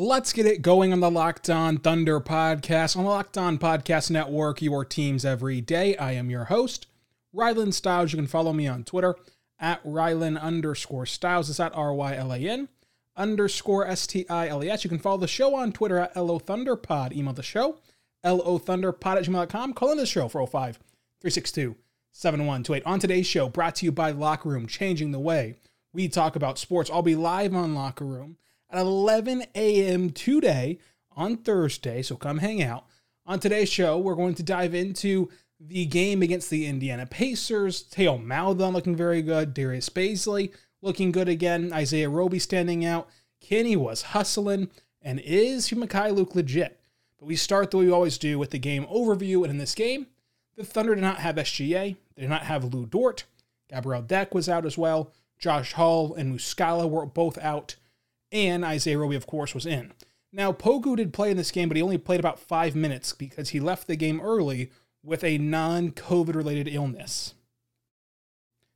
Let's get it going on the Locked On Thunder podcast on the Locked On Podcast Network, your teams every day. I am your host, Rylan Stiles. You can follow me on Twitter at Rylan_Stiles. It's at RYLAN_STILES. You can follow the show on Twitter at LOThunderPod. Email the show, LOThunderPod@gmail.com. Call in the show, 405-362-7128. On today's show, brought to you by Locker Room, changing the way we talk about sports. I'll be live on Locker Room at 11 a.m. today on Thursday, so come hang out. On today's show, we're going to dive into the game against the Indiana Pacers. Theo Maledon looking very good. Darius Bazley looking good again. Isaiah Roby standing out. Kenny was hustling. And is Svi Mykhailiuk legit? But we start the way we always do with the game overview. And in this game, the Thunder did not have SGA. They did not have Lou Dort. Gabriel Deck was out as well. Josh Hall and Muscala were both out. And Isaiah Roby, of course, was in. Now, Poku did play in this game, but he only played about 5 minutes because he left the game early with a non-COVID-related illness.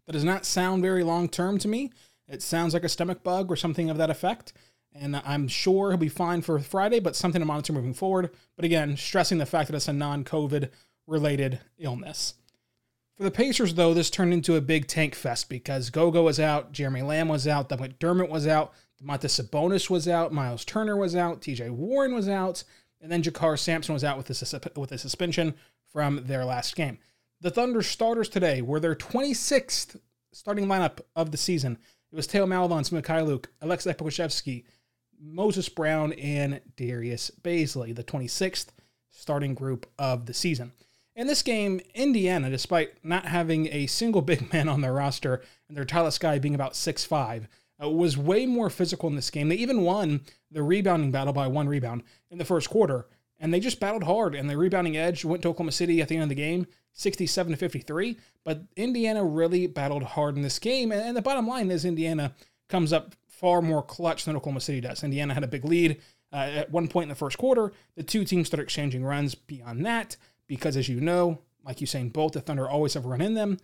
That does not sound very long-term to me. It sounds like a stomach bug or something of that effect. And I'm sure he'll be fine for Friday, but something to monitor moving forward. But again, stressing the fact that it's a non-COVID-related illness. For the Pacers, though, this turned into a big tank fest because Gogo was out, Jeremy Lamb was out, then McDermott was out, Montes Sabonis was out, Miles Turner was out, TJ Warren was out, and then Jakar Sampson was out with a suspension from their last game. The Thunder starters today were their 26th starting lineup of the season. It was Theo Maledon, Svi Mykhailiuk, Aleksej Pokuševski, Moses Brown, and Darius Bazley, the 26th starting group of the season. In this game, Indiana, despite not having a single big man on their roster and their tallest guy being about 6'5", was way more physical in this game. They even won the rebounding battle by one rebound in the first quarter, and they just battled hard, and the rebounding edge went to Oklahoma City at the end of the game, 67-53, but Indiana really battled hard in this game, and the bottom line is Indiana comes up far more clutch than Oklahoma City does. Indiana had a big lead at one point in the first quarter. The two teams started exchanging runs beyond that because, as you know, like Usain Bolt, the Thunder always have a run in them,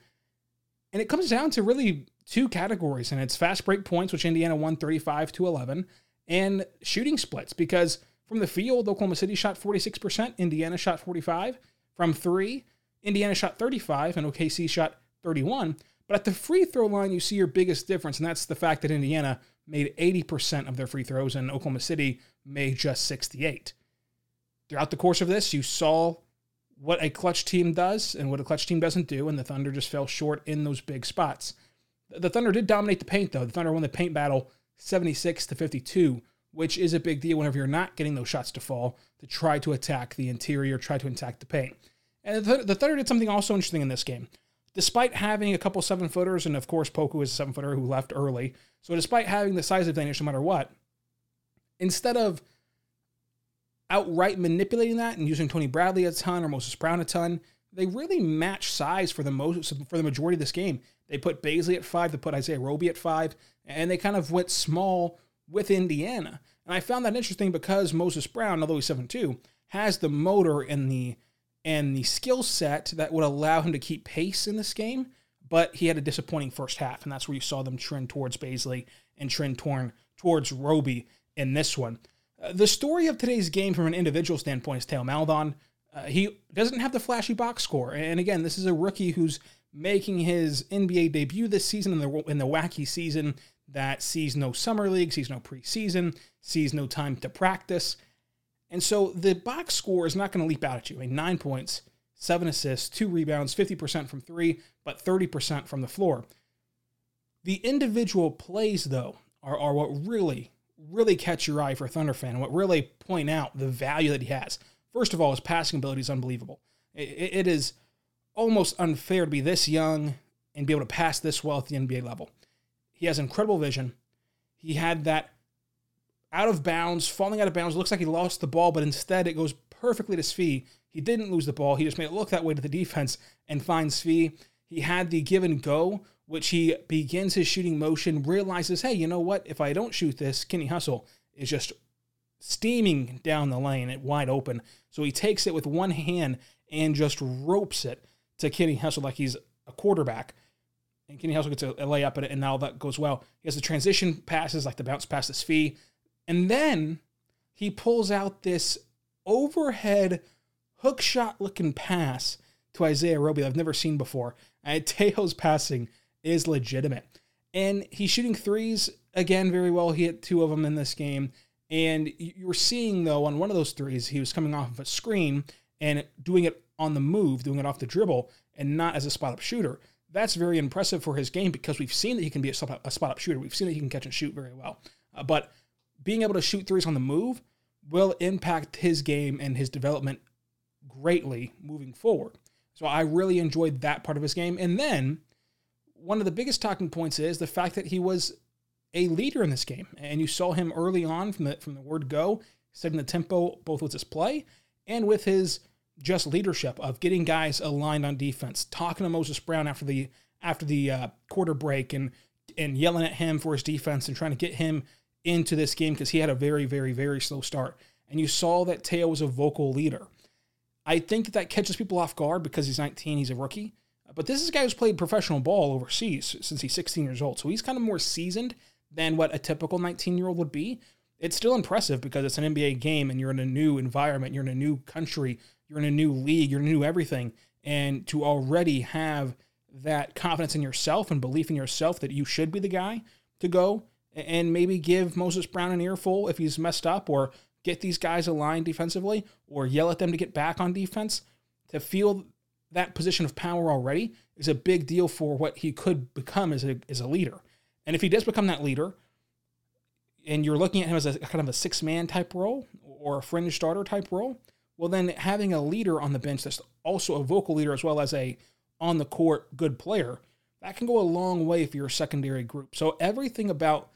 and it comes down to really two categories, and it's fast break points, which Indiana won 35-11, and shooting splits, because from the field, Oklahoma City shot 46%, Indiana shot 45%. From three, Indiana shot 35%, and OKC shot 31%. But at the free throw line, you see your biggest difference, and that's the fact that Indiana made 80% of their free throws, and Oklahoma City made just 68. Throughout the course of this, you saw what a clutch team does and what a clutch team doesn't do, and the Thunder just fell short in those big spots. The Thunder did dominate the paint, though. The Thunder won the paint battle 76-52, which is a big deal whenever you're not getting those shots to fall, to try to attack the interior, try to attack the paint. And the Thunder did something also interesting in this game. Despite having a couple seven-footers, and of course Poku is a seven-footer who left early, so despite having the size advantage no matter what, instead of outright manipulating that and using Tony Bradley a ton or Moses Brown a ton, they really match size for the majority of this game. They put Bazley at 5, they put Isaiah Roby at 5, and they kind of went small with Indiana. And I found that interesting because Moses Brown, although he's 7'2", has the motor and the skill set that would allow him to keep pace in this game, but he had a disappointing first half, and that's where you saw them trend towards Bazley and trend towards Roby in this one. The story of today's game from an individual standpoint is Theo Maledon. He doesn't have the flashy box score, and again, this is a rookie who's making his NBA debut this season in the wacky season that sees no summer league, sees no preseason, sees no time to practice. And so the box score is not going to leap out at you. I mean, 9 points, 7 assists, 2 rebounds, 50% from three, but 30% from the floor. The individual plays, though, are what really, really catch your eye for a Thunder fan and what really point out the value that he has. First of all, his passing ability is unbelievable. It is almost unfair to be this young and be able to pass this well at the NBA level. He has incredible vision. He had that out of bounds, falling out of bounds. It looks like he lost the ball, but instead it goes perfectly to Svi. He didn't lose the ball. He just made it look that way to the defense and finds Svi. He had the give and go, which he begins his shooting motion, realizes, hey, you know what? If I don't shoot this, Kenny Hustle is just steaming down the lane at wide open. So he takes it with one hand and just ropes it to Kenny Hustle like he's a quarterback. And Kenny Hustle gets a layup at it, and now that goes well. He has the transition passes, like the bounce pass to Svi. And then he pulls out this overhead hook shot looking pass to Isaiah Roby that I've never seen before. And Teo's passing is legitimate. And he's shooting threes again very well. He hit two of them in this game. And you were seeing, though, on one of those threes, he was coming off of a screen and doing it on the move, doing it off the dribble, and not as a spot-up shooter. That's very impressive for his game because we've seen that he can be a spot-up shooter. We've seen that he can catch and shoot very well. But being able to shoot threes on the move will impact his game and his development greatly moving forward. So I really enjoyed that part of his game. And then one of the biggest talking points is the fact that he was a leader in this game. And you saw him early on from the word go, setting the tempo both with his play and with his just leadership of getting guys aligned on defense, talking to Moses Brown after the quarter break and yelling at him for his defense and trying to get him into this game because he had a very, very, very slow start. And you saw that Theo was a vocal leader. I think that catches people off guard because he's 19, he's a rookie. But this is a guy who's played professional ball overseas since he's 16 years old. So he's kind of more seasoned than what a typical 19-year-old would be. It's still impressive because it's an NBA game and you're in a new environment, you're in a new country, you're in a new league, you're in a new everything. And to already have that confidence in yourself and belief in yourself that you should be the guy to go and maybe give Moses Brown an earful if he's messed up or get these guys aligned defensively or yell at them to get back on defense, to feel that position of power already is a big deal for what he could become as a leader. And if he does become that leader and you're looking at him as a kind of a six-man type role or a fringe starter type role, well, then having a leader on the bench that's also a vocal leader as well as a on-the-court good player, that can go a long way for your secondary group. So everything about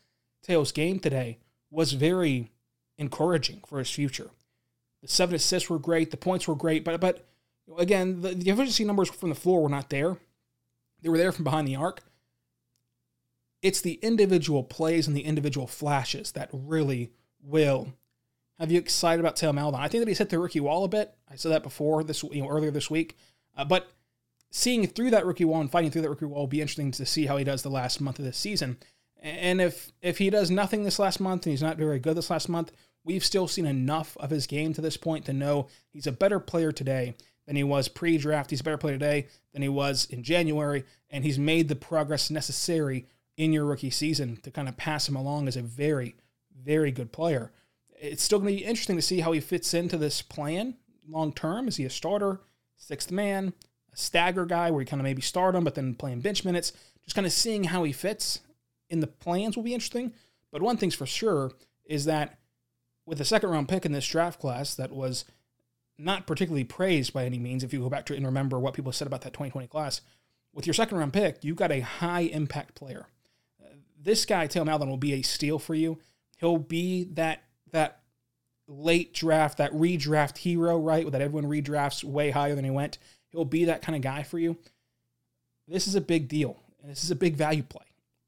Teo's game today was very encouraging for his future. The 7 assists were great. The points were great. But again, the efficiency numbers from the floor were not there. They were there from behind the arc. It's the individual plays and the individual flashes that really will have you excited about Theo Maledon. I think that he's hit the rookie wall a bit. I said that before earlier this week. But seeing through that rookie wall and fighting through that rookie wall will be interesting to see how he does the last month of this season. And if he does nothing this last month and he's not very good this last month, we've still seen enough of his game to this point to know he's a better player today than he was pre-draft. He's a better player today than he was in January, and he's made the progress necessary in your rookie season to kind of pass him along as a very, very good player. It's still going to be interesting to see how he fits into this plan long-term. Is he a starter, sixth man, a stagger guy where you kind of maybe start him but then play him bench minutes? Just kind of seeing how he fits in the plans will be interesting. But one thing's for sure is that with the second-round pick in this draft class that was not particularly praised by any means, if you go back to and remember what people said about that 2020 class, with your second-round pick, you got a high-impact player. This guy, Theo Maledon, will be a steal for you. He'll be that late draft, that redraft hero, right, that everyone redrafts way higher than he went. He'll be that kind of guy for you. This is a big deal, and this is a big value play.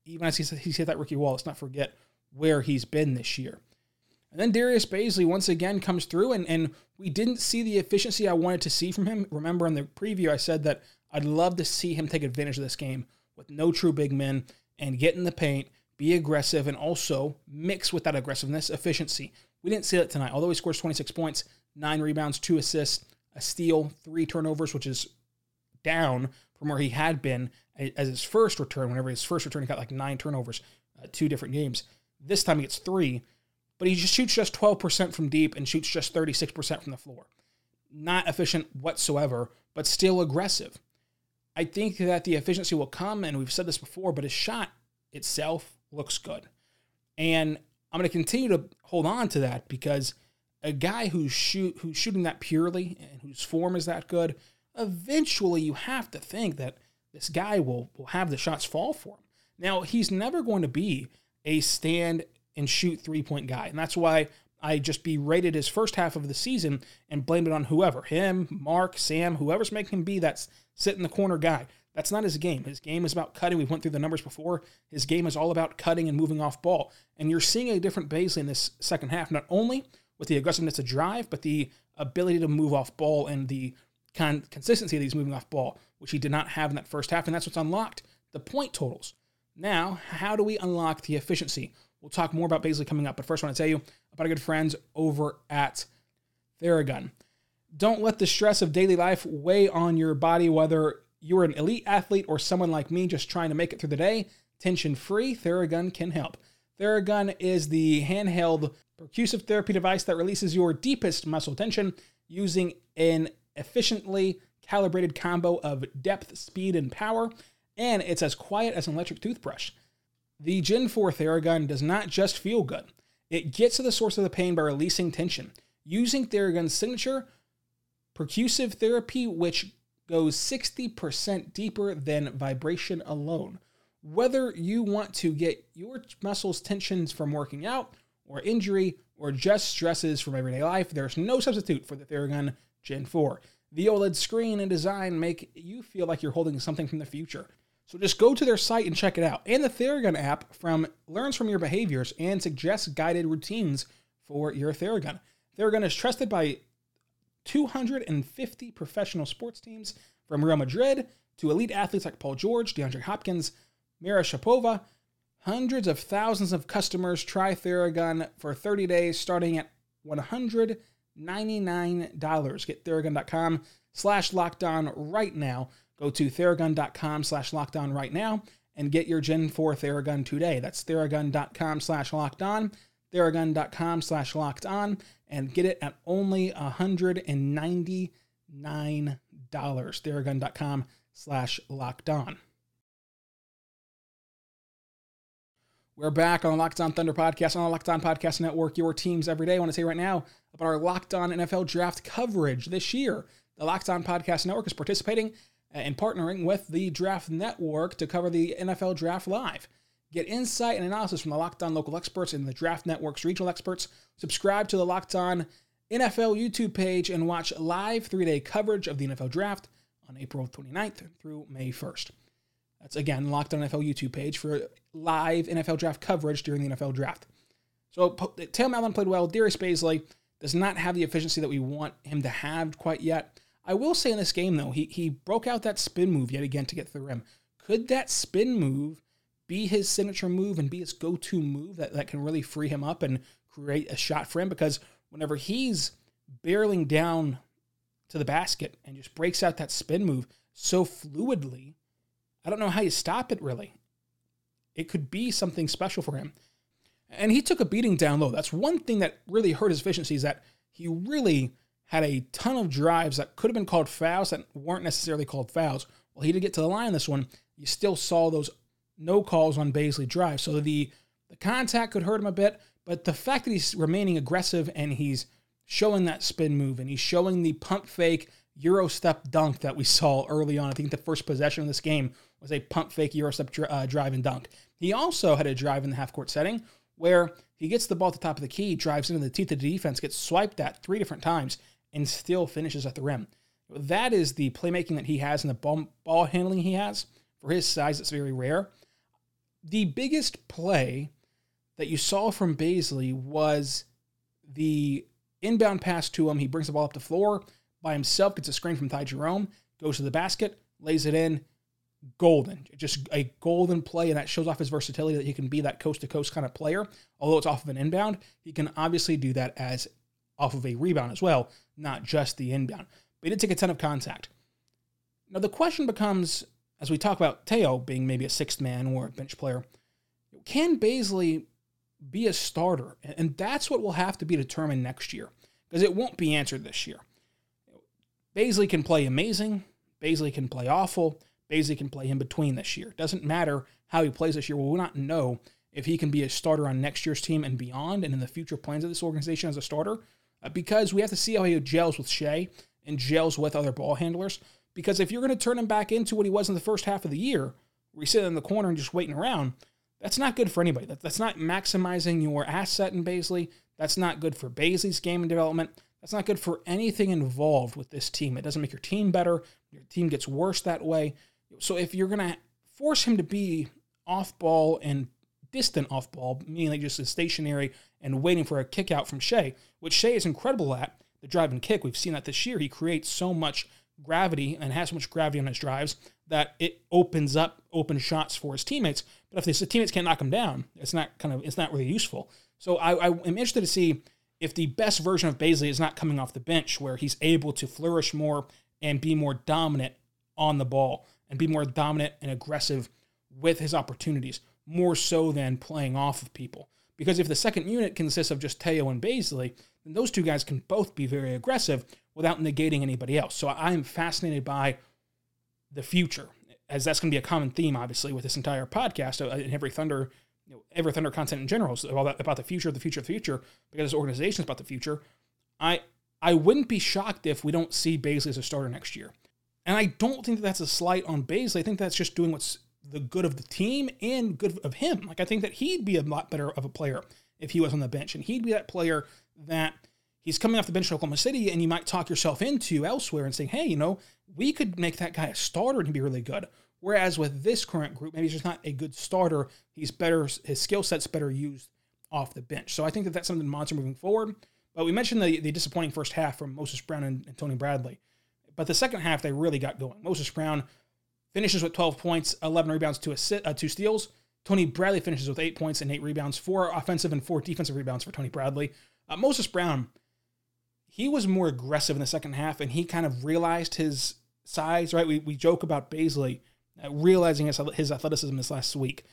Even as he's hit that rookie wall, let's not forget where he's been this year. And then Darius Bazley once again comes through, and we didn't see the efficiency I wanted to see from him. Remember in the preview, I said that I'd love to see him take advantage of this game with no true big men and get in the paint, be aggressive, and also mix with that aggressiveness efficiency. We didn't see that tonight. Although he scores 26 points, 9 rebounds, 2 assists, a steal, 3 turnovers, which is down from where he had been as his first return. Whenever his first return, he got like 9 turnovers, 2 different games. This time he gets 3. But he just shoots just 12% from deep and shoots just 36% from the floor. Not efficient whatsoever, but still aggressive. I think that the efficiency will come, and we've said this before, but his shot itself looks good. And I'm going to continue to hold on to that because a guy who's shooting that purely and whose form is that good, eventually you have to think that this guy will have the shots fall for him. Now, he's never going to be a stand and shoot three-point guy. And that's why I just berated his first half of the season and blamed it on whoever, him, Mark, Sam, whoever's making him be that sit-in-the-corner guy. That's not his game. His game is about cutting. We went through the numbers before. His game is all about cutting and moving off ball. And you're seeing a different Bazley in this second half, not only with the aggressiveness to drive, but the ability to move off ball and the consistency of these moving off ball, which he did not have in that first half. And that's what's unlocked the point totals. Now, how do we unlock the efficiency? We'll talk more about Bazley coming up, but first I want to tell you about our good friends over at Theragun. Don't let the stress of daily life weigh on your body, whether you're an elite athlete or someone like me just trying to make it through the day. Tension-free, Theragun can help. Theragun is the handheld percussive therapy device that releases your deepest muscle tension using an efficiently calibrated combo of depth, speed, and power, and it's as quiet as an electric toothbrush. The Gen 4 Theragun does not just feel good. It gets to the source of the pain by releasing tension. Using Theragun's signature percussive therapy, which goes 60% deeper than vibration alone. Whether you want to get your muscles tensions from working out or injury or just stresses from everyday life, there's no substitute for the Theragun Gen 4. The OLED screen and design make you feel like you're holding something from the future. So just go to their site and check it out. And the Theragun app learns from your behaviors and suggests guided routines for your Theragun. Theragun is trusted by 250 professional sports teams, from Real Madrid to elite athletes like Paul George, DeAndre Hopkins, Maria Sharapova. Hundreds of thousands of customers try Theragun for 30 days starting at $199. Get Theragun.com/LockedOn right now. Go to Theragun.com/LockedOn right now and get your Gen 4 Theragun today. That's Theragun.com/LockedOn, Theragun.com/LockedOn, and get it at only $199. Theragun.com/LockedOn. We're back on the Locked On Thunder podcast, on the Locked On Podcast Network, your teams every day. I want to tell you right now about our Locked On NFL Draft coverage this year. The Locked On Podcast Network is participating and partnering with the Draft Network to cover the NFL Draft live. Get insight and analysis from the Locked On local experts and the Draft Network's regional experts. Subscribe to the Locked On NFL YouTube page and watch live three-day coverage of the NFL Draft on April 29th through May 1st. That's, again, Locked On NFL YouTube page for live NFL Draft coverage during the NFL Draft. So, Theo Maledon played well. Darius Bazley does not have the efficiency that we want him to have quite yet. I will say in this game, though, he broke out that spin move yet again to get to the rim. Could that spin move be his signature move and be his go-to move that can really free him up and create a shot for him? Because whenever he's barreling down to the basket and just breaks out that spin move so fluidly, I don't know how you stop it, really. It could be something special for him. And he took a beating down low. That's one thing that really hurt his efficiency, is that he really had a ton of drives that could have been called fouls that weren't necessarily called fouls. Well, he did get to the line in this one. You still saw those no calls on Bazley drives. So the contact could hurt him a bit, but the fact that he's remaining aggressive and he's showing that spin move and he's showing the pump fake Euro step dunk that we saw early on. I think the first possession of this game was a pump fake Euro step drive and dunk. He also had a drive in the half court setting where he gets the ball at the top of the key, drives into the teeth of the defense, gets swiped at 3 different times, and still finishes at the rim. That is the playmaking that he has and the ball handling he has. For his size, it's very rare. The biggest play that you saw from Bazley was the inbound pass to him. He brings the ball up the floor by himself, gets a screen from Ty Jerome, goes to the basket, lays it in. Golden. Just a golden play, and that shows off his versatility, that he can be that coast-to-coast kind of player. Although it's off of an inbound, he can obviously do that as off of a rebound as well, not just the inbound. But he did take a ton of contact. Now the question becomes, as we talk about Theo being maybe a sixth man or a bench player, can Bazley be a starter? And that's what will have to be determined next year, because it won't be answered this year. Bazley can play amazing. Bazley can play awful. Bazley can play in between this year. It doesn't matter how he plays this year. We'll not know if he can be a starter on next year's team and beyond, and in the future plans of this organization as a starter, because we have to see how he gels with Shea and gels with other ball handlers. Because if you're going to turn him back into what he was in the first half of the year, where he's sitting in the corner and just waiting around, That's not good for anybody. That's not maximizing your asset in Bazley. That's not good for Bazley's game and development. That's not good for anything involved with this team. It doesn't make your team better. Your team gets worse that way. So if you're going to force him to be off ball and distant off ball, meaning like just stationary and waiting for a kick out from Shea, which Shea is incredible at, the drive and kick. We've seen that this year. He creates so much gravity and has so much gravity on his drives that it opens up open shots for his teammates. But if the teammates can't knock him down, it's not really useful. So I am interested to see if the best version of Bazley is not coming off the bench, where he's able to flourish more and be more dominant on the ball and be more dominant and aggressive with his opportunities, more so than playing off of people. Because if the second unit consists of just Theo and Bazley, then those two guys can both be very aggressive without negating anybody else. So I'm fascinated by the future, as that's going to be a common theme, obviously, with this entire podcast and every Thunder content in general. So all that about the future, because this organization is about the future. I wouldn't be shocked if we don't see Bazley as a starter next year. And I don't think that that's a slight on Bazley. I think that's just doing what's the good of the team and good of him. Like, I think that he'd be a lot better of a player if he was on the bench. And he'd be that player that he's coming off the bench in Oklahoma City, and you might talk yourself into elsewhere and saying, hey, we could make that guy a starter and be really good. Whereas with this current group, maybe he's just not a good starter. He's better, his skill set's better used off the bench. So I think that that's something to monitor moving forward. But we mentioned the disappointing first half from Moses Brown and Tony Bradley. But the second half, they really got going. Moses Brown finishes with 12 points, 11 rebounds, 2 steals. Tony Bradley finishes with 8 points and 8 rebounds, 4 offensive and 4 defensive rebounds for Tony Bradley. Moses Brown, he was more aggressive in the second half, and he kind of realized his size, right? We joke about Bazley realizing his athleticism this last week.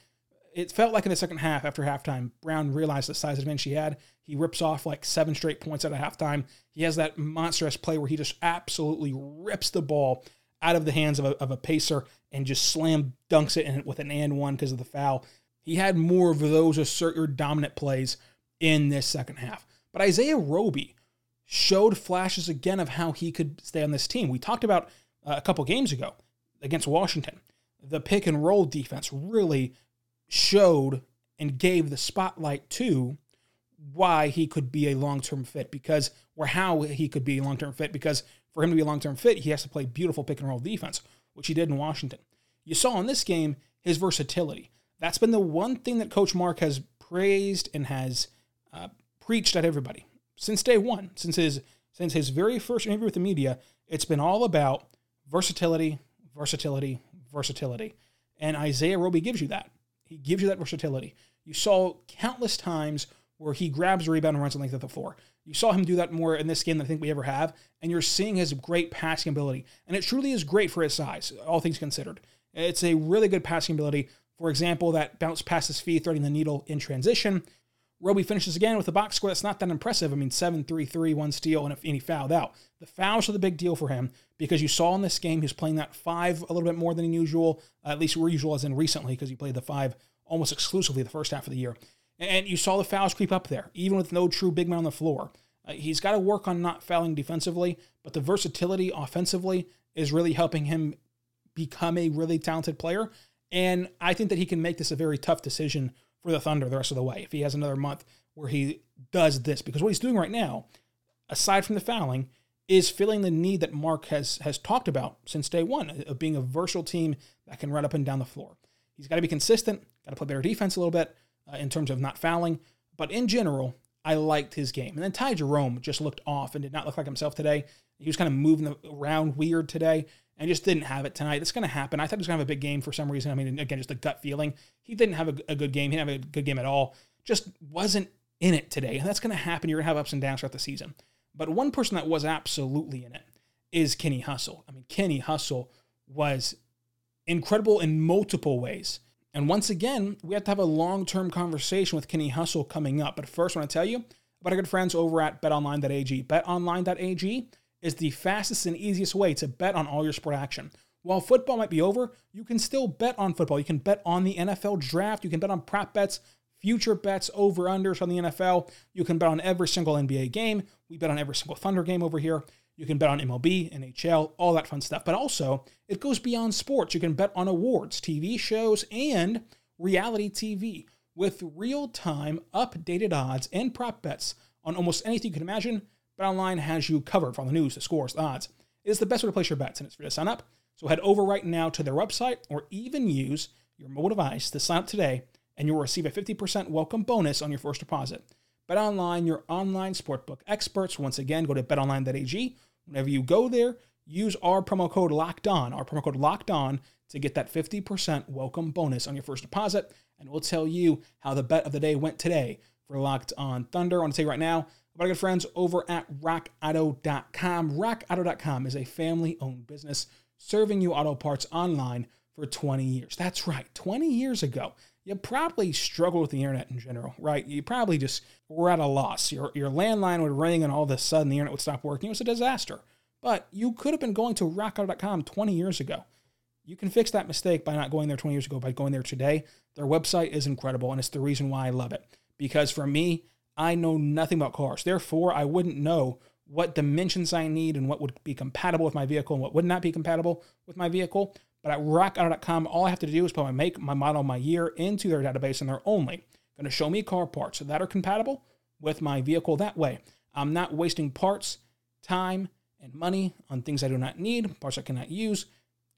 It felt like in the second half, after halftime, Brown realized the size advantage he had. He rips off like 7 straight points out of halftime. He has that monstrous play where he just absolutely rips the ball out of the hands of a Pacer and just slam dunks it in with an and one because of the foul. He had more of those assert your dominant plays in this second half. But Isaiah Roby showed flashes again of how he could stay on this team. We talked about a couple games ago against Washington. The pick and roll defense really showed and gave the spotlight to why he could be a long-term fit because for him to be a long-term fit, he has to play beautiful pick and roll defense, which he did in Washington. You saw in this game his versatility. That's been the one thing that Coach Mark has praised and has preached at everybody since day one, since his very first interview with the media. It's been all about versatility, and Isaiah Roby gives you that. He gives you that versatility. You saw countless times where he grabs a rebound and runs the length of the floor. You saw him do that more in this game than I think we ever have, and you're seeing his great passing ability. And it truly is great for his size, all things considered. It's a really good passing ability. For example, that bounce past his feet, threading the needle in transition. Roby finishes again with a box score that's not that impressive. 7-3-3, 1 steal, and he fouled out. The fouls are the big deal for him because you saw in this game he's playing that 5 a little bit more than usual, at least usual as in recently, because he played the 5 almost exclusively the first half of the year. And you saw the fouls creep up there, even with no true big man on the floor. He's got to work on not fouling defensively, but the versatility offensively is really helping him become a really talented player. And I think that he can make this a very tough decision for the Thunder the rest of the way if he has another month where he does this. Because what he's doing right now, aside from the fouling, is filling the need that Mark has talked about since day one, of being a versatile team that can run up and down the floor. He's got to be consistent, got to play better defense a little bit, in terms of not fouling. But in general, I liked his game. And then Ty Jerome just looked off and did not look like himself today. He was kind of moving around weird today and just didn't have it tonight. It's going to happen. I thought he was going to have a big game for some reason. Again, just a gut feeling. He didn't have a good game. He didn't have a good game at all. Just wasn't in it today. And that's going to happen. You're going to have ups and downs throughout the season. But one person that was absolutely in it is Kenny Hustle. Kenny Hustle was incredible in multiple ways. And once again, we have to have a long-term conversation with Kenny Hustle coming up. But first, I want to tell you about our good friends over at BetOnline.ag. BetOnline.ag is the fastest and easiest way to bet on all your sport action. While football might be over, you can still bet on football. You can bet on the NFL draft. You can bet on prop bets, future bets, over-unders on the NFL. You can bet on every single NBA game. We bet on every single Thunder game over here. You can bet on MLB, NHL, all that fun stuff. But also, it goes beyond sports. You can bet on awards, TV shows, and reality TV with real-time updated odds and prop bets on almost anything you can imagine. BetOnline has you covered from the news, the scores, the odds. It is the best way to place your bets, and it's free to sign up. So head over right now to their website or even use your mobile device to sign up today, and you'll receive a 50% welcome bonus on your first deposit. BetOnline, your online sportsbook experts. Once again, go to BetOnline.ag. Whenever you go there, use our promo code LOCKEDON, to get that 50% welcome bonus on your first deposit, and we'll tell you how the bet of the day went today for Locked On Thunder. I want to tell you right now about our good friends over at RockAuto.com. RockAuto.com is a family-owned business serving you auto parts online for 20 years. That's right, 20 years ago. You probably struggled with the internet in general, right? You probably just were at a loss. Your landline would ring and all of a sudden the internet would stop working. It was a disaster. But you could have been going to rockauto.com 20 years ago. You can fix that mistake by not going there 20 years ago, by going there today. Their website is incredible, and it's the reason why I love it. Because for me, I know nothing about cars. Therefore, I wouldn't know what dimensions I need and what would be compatible with my vehicle and what would not be compatible with my vehicle. But at rockauto.com, all I have to do is put my make, my model, my year into their database, and they're only going to show me car parts that are compatible with my vehicle. That way, I'm not wasting parts, time, and money on things I do not need, parts I cannot use.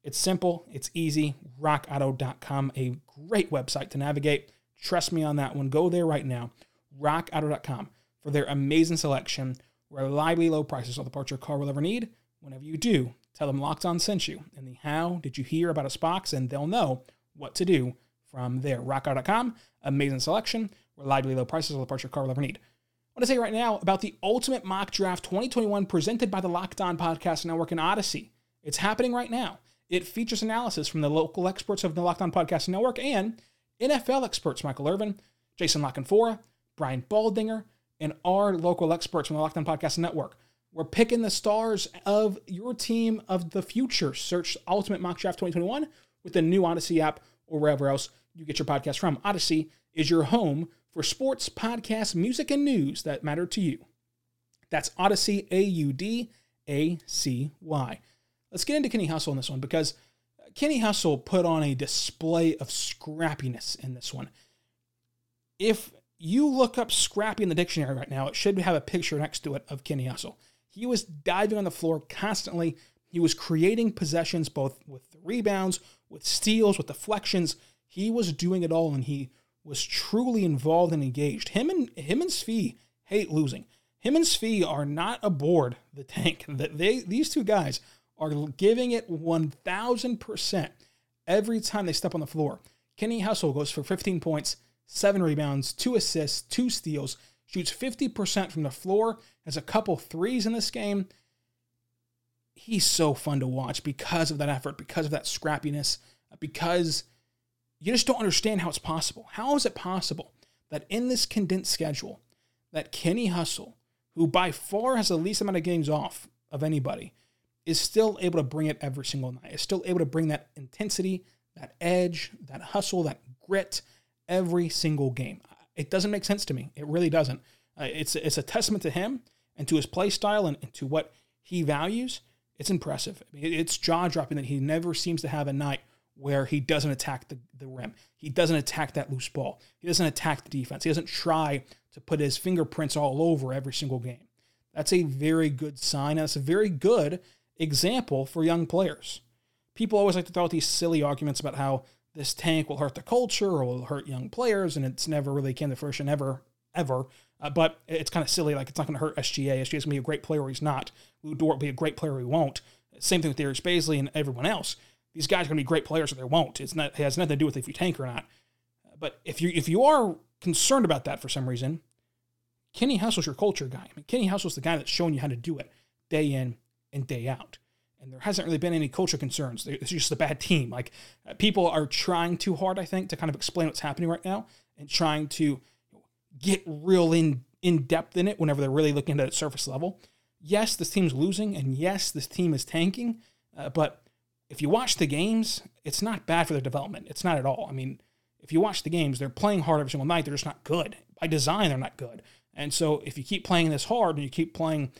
It's simple. It's easy. RockAuto.com, a great website to navigate. Trust me on that one. Go there right now. RockAuto.com for their amazing selection, reliably low prices, all the parts your car will ever need. Whenever you do, tell them Locked On sent you in the How Did You Hear About Us box, and they'll know what to do from there. RockAuto.com, amazing selection, reliably low prices, all the parts your car will ever need. I want to tell you right now about the Ultimate Mock Draft 2021 presented by the Locked On Podcast Network and Odyssey. It's happening right now. It features analysis from the local experts of the Locked On Podcast Network and NFL experts Michael Irvin, Jason Lockenfora, Brian Baldinger, and our local experts from the Locked On Podcast Network. We're picking the stars of your team of the future. Search Ultimate Mock Draft 2021 with the new Odyssey app or wherever else you get your podcast from. Odyssey is your home for sports, podcasts, music, and news that matter to you. That's Odyssey, Audacy. Let's get into Kenny Hustle in this one, because Kenny Hustle put on a display of scrappiness in this one. If you look up scrappy in the dictionary right now, it should have a picture next to it of Kenny Hustle. He was diving on the floor constantly. He was creating possessions, both with the rebounds, with steals, with deflections. He was doing it all, and he was truly involved and engaged. Him and Svi hate losing. Him and Svi are not aboard the tank. These two guys are giving it 1,000% every time they step on the floor. Kenny Hustle goes for 15 points, 7 rebounds, 2 assists, 2 steals, shoots 50% from the floor, has a couple threes in this game. He's so fun to watch because of that effort, because of that scrappiness, because you just don't understand how it's possible. How is it possible that in this condensed schedule, that Kenny Hustle, who by far has the least amount of games off of anybody, is still able to bring it every single night, is still able to bring that intensity, that edge, that hustle, that grit every single game? It doesn't make sense to me. It really doesn't. It's a testament to him and to his play style and to what he values. It's impressive. I mean, it's jaw-dropping that he never seems to have a night where he doesn't attack the rim. He doesn't attack that loose ball. He doesn't attack the defense. He doesn't try to put his fingerprints all over every single game. That's a very good sign. That's a very good example for young players. People always like to throw out these silly arguments about how this tank will hurt the culture or will hurt young players, and it's never really came to fruition ever. But it's kind of silly. Like, it's not going to hurt SGA. SGA's going to be a great player or he's not. Lou Dort will be a great player or he won't. Same thing with Darius Bazley and everyone else. These guys are going to be great players or they won't. It has nothing to do with if you tank or not. But if you are concerned about that for some reason, Kenny Hustle's your culture guy. I mean, Kenny Hustle's the guy that's showing you how to do it day in and day out. And there hasn't really been any culture concerns. It's just a bad team. Like, people are trying too hard, I think, to kind of explain what's happening right now and trying to get real in depth in it whenever they're really looking at it at surface level. Yes, this team's losing, and yes, this team is tanking, but if you watch the games, it's not bad for their development. It's not at all. I mean, if you watch the games, they're playing hard every single night. They're just not good. By design, they're not good. And so if you keep playing this hard and you keep playing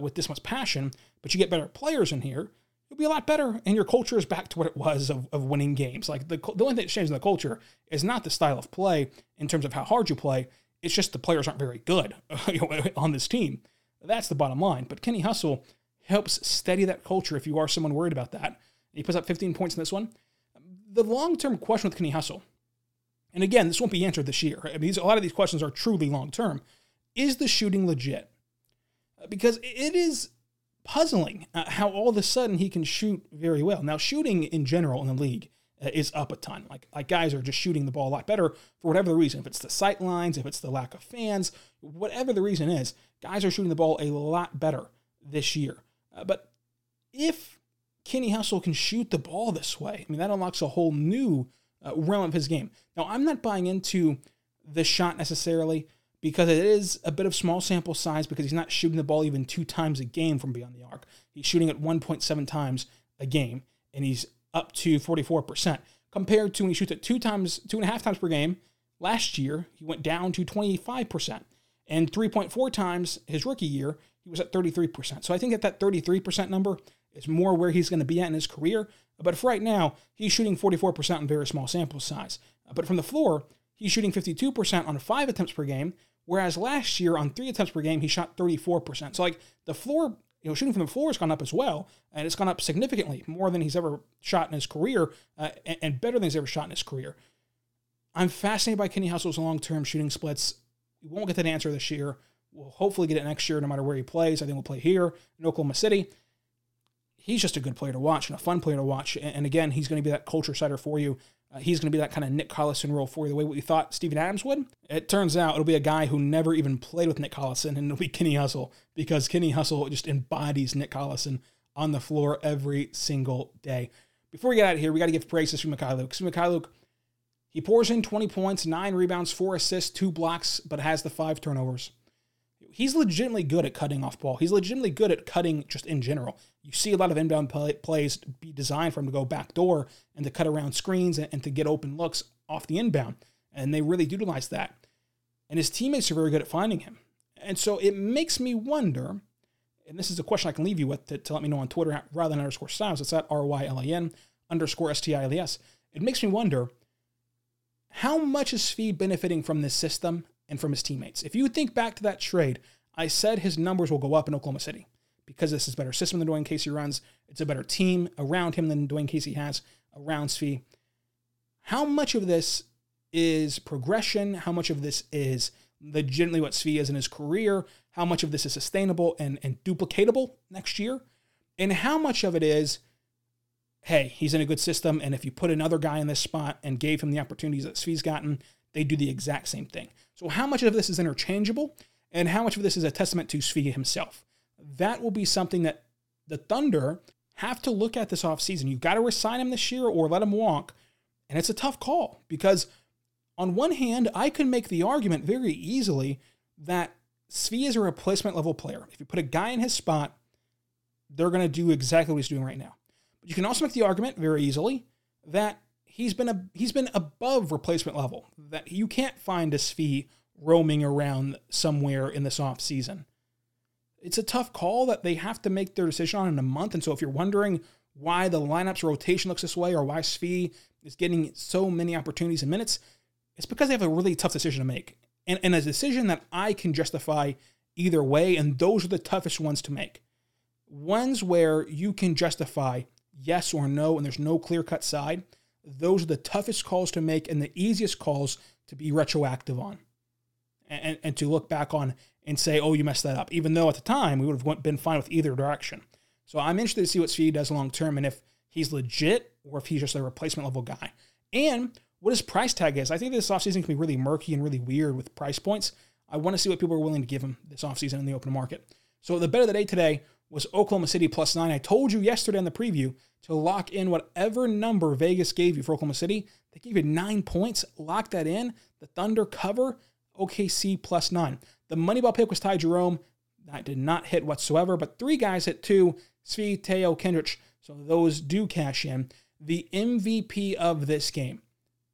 with this much passion, but you get better players in here, you'll be a lot better, and your culture is back to what it was of winning games. Like the only thing that's changed in the culture is not the style of play in terms of how hard you play. It's just the players aren't very good on this team. That's the bottom line. But Kenny Hustle helps steady that culture if you are someone worried about that. He puts up 15 points in this one. The long-term question with Kenny Hustle, and again, this won't be answered this year. I mean, a lot of these questions are truly long-term. Is the shooting legit? Because it is puzzling how all of a sudden he can shoot very well. Now, shooting in general in the league is up a ton. Like guys are just shooting the ball a lot better for whatever the reason. If it's the sight lines, if it's the lack of fans, whatever the reason is, guys are shooting the ball a lot better this year. But if Kenny Hustle can shoot the ball this way, I mean, that unlocks a whole new realm of his game. Now, I'm not buying into the shot necessarily because it is a bit of small sample size because he's not shooting the ball even 2 times a game from beyond the arc. He's shooting it 1.7 times a game, and he's up to 44%. Compared to when he shoots it 2.5 times per game, last year he went down to 25%. And 3.4 times his rookie year, he was at 33%. So I think that 33% number is more where he's going to be at in his career. But for right now, he's shooting 44% in very small sample size. But from the floor, he's shooting 52% on 5 attempts per game, whereas last year on 3 attempts per game, he shot 34%. So like the floor, shooting from the floor has gone up as well, and it's gone up significantly, more than he's ever shot in his career, and better than he's ever shot in his career. I'm fascinated by Kenny Hustle's long-term shooting splits. We won't get that answer this year. We'll hopefully get it next year, no matter where he plays. I think we'll play here in Oklahoma City. He's just a good player to watch and a fun player to watch. And again, he's going to be that culture setter for you. He's going to be that kind of Nick Collison role for you, the way we thought Steven Adams would. It turns out it'll be a guy who never even played with Nick Collison, and it'll be Kenny Hustle, because Kenny Hustle just embodies Nick Collison on the floor every single day. Before we get out of here, we got to give praise to Svi Mykhailiuk. Svi Mykhailiuk, he pours in 20 points, 9 rebounds, 4 assists, 2 blocks, but has the 5 turnovers. He's legitimately good at cutting off ball. He's legitimately good at cutting just in general. You see a lot of inbound plays be designed for him to go backdoor and to cut around screens and to get open looks off the inbound. And they really utilize that. And his teammates are very good at finding him. And so it makes me wonder, and this is a question I can leave you with to let me know on Twitter, at Rylan_Stiles. It's at RYLAN_STILES. It makes me wonder, how much is Svi benefiting from this system and from his teammates? If you think back to that trade, I said his numbers will go up in Oklahoma City because this is a better system than Dwayne Casey runs. It's a better team around him than Dwayne Casey has around Svi. How much of this is progression? How much of this is legitimately what Svi is in his career? How much of this is sustainable and duplicatable next year? And how much of it is, hey, he's in a good system, and if you put another guy in this spot and gave him the opportunities that Svi's gotten, they do the exact same thing. So how much of this is interchangeable, and how much of this is a testament to Svi himself? That will be something that the Thunder have to look at this offseason. You've got to resign him this year or let him walk, and it's a tough call because on one hand, I can make the argument very easily that Svi is a replacement-level player. If you put a guy in his spot, they're going to do exactly what he's doing right now. But you can also make the argument very easily that he's been above replacement level, that you can't find a Svi roaming around somewhere in this offseason. It's a tough call that they have to make their decision on in a month, and so if you're wondering why the lineup's rotation looks this way or why Svi is getting so many opportunities and minutes, it's because they have a really tough decision to make, and a decision that I can justify either way, and those are the toughest ones to make. Ones where you can justify yes or no, and there's no clear-cut side. Those are the toughest calls to make and the easiest calls to be retroactive on and to look back on and say, oh, you messed that up, even though at the time we would have been fine with either direction. So I'm interested to see what Svi does long-term and if he's legit or if he's just a replacement-level guy. And what his price tag is. I think this offseason can be really murky and really weird with price points. I want to see what people are willing to give him this offseason in the open market. So the bet of the day today was Oklahoma City +9. I told you yesterday in the preview to lock in whatever number Vegas gave you for Oklahoma City. They gave you 9 points. Lock that in. The Thunder cover, OKC +9. The Moneyball pick was Ty Jerome. That did not hit whatsoever, but 3 guys hit 2, Svi, Theo, Kendrick. So those do cash in. The MVP of this game.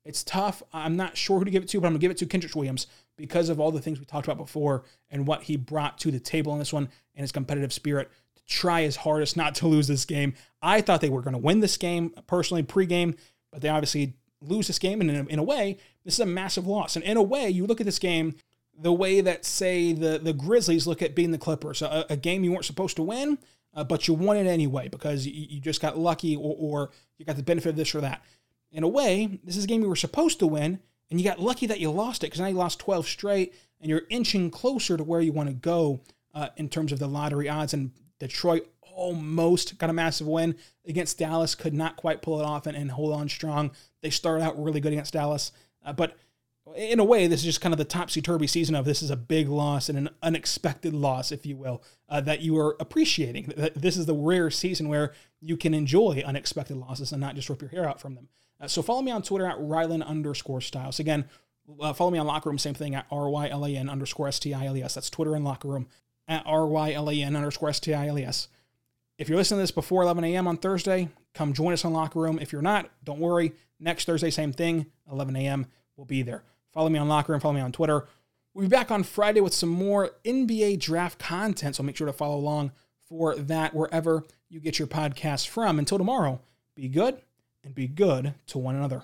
It's tough. I'm not sure who to give it to, but I'm going to give it to Kendrick Williams because of all the things we talked about before and what he brought to the table in this one and his competitive spirit try his hardest not to lose this game. I thought they were going to win this game, personally, pregame, but they obviously lose this game. And in a way, this is a massive loss. And in a way, you look at this game the way that, say, the Grizzlies look at beating the Clippers, a game you weren't supposed to win, but you won it anyway because you just got lucky or you got the benefit of this or that. In a way, this is a game you were supposed to win, and you got lucky that you lost it because now you lost 12 straight, and you're inching closer to where you want to go in terms of the lottery odds. And Detroit almost got a massive win against Dallas, could not quite pull it off and hold on strong. They started out really good against Dallas, but in a way, this is just kind of the topsy-turvy season of this is a big loss and an unexpected loss, if you will, that you are appreciating. This is the rare season where you can enjoy unexpected losses and not just rip your hair out from them. So follow me on Twitter at Rylan_Stiles. Again, follow me on Locker Room, same thing, at RYLAN_STILES. That's Twitter and Locker Room, at RYLAN_STILES. If you're listening to this before 11 a.m. on Thursday, come join us on Locker Room. If you're not, don't worry. Next Thursday, same thing, 11 a.m. We'll be there. Follow me on Locker Room, follow me on Twitter. We'll be back on Friday with some more NBA draft content, so make sure to follow along for that wherever you get your podcast from. Until tomorrow, be good and be good to one another.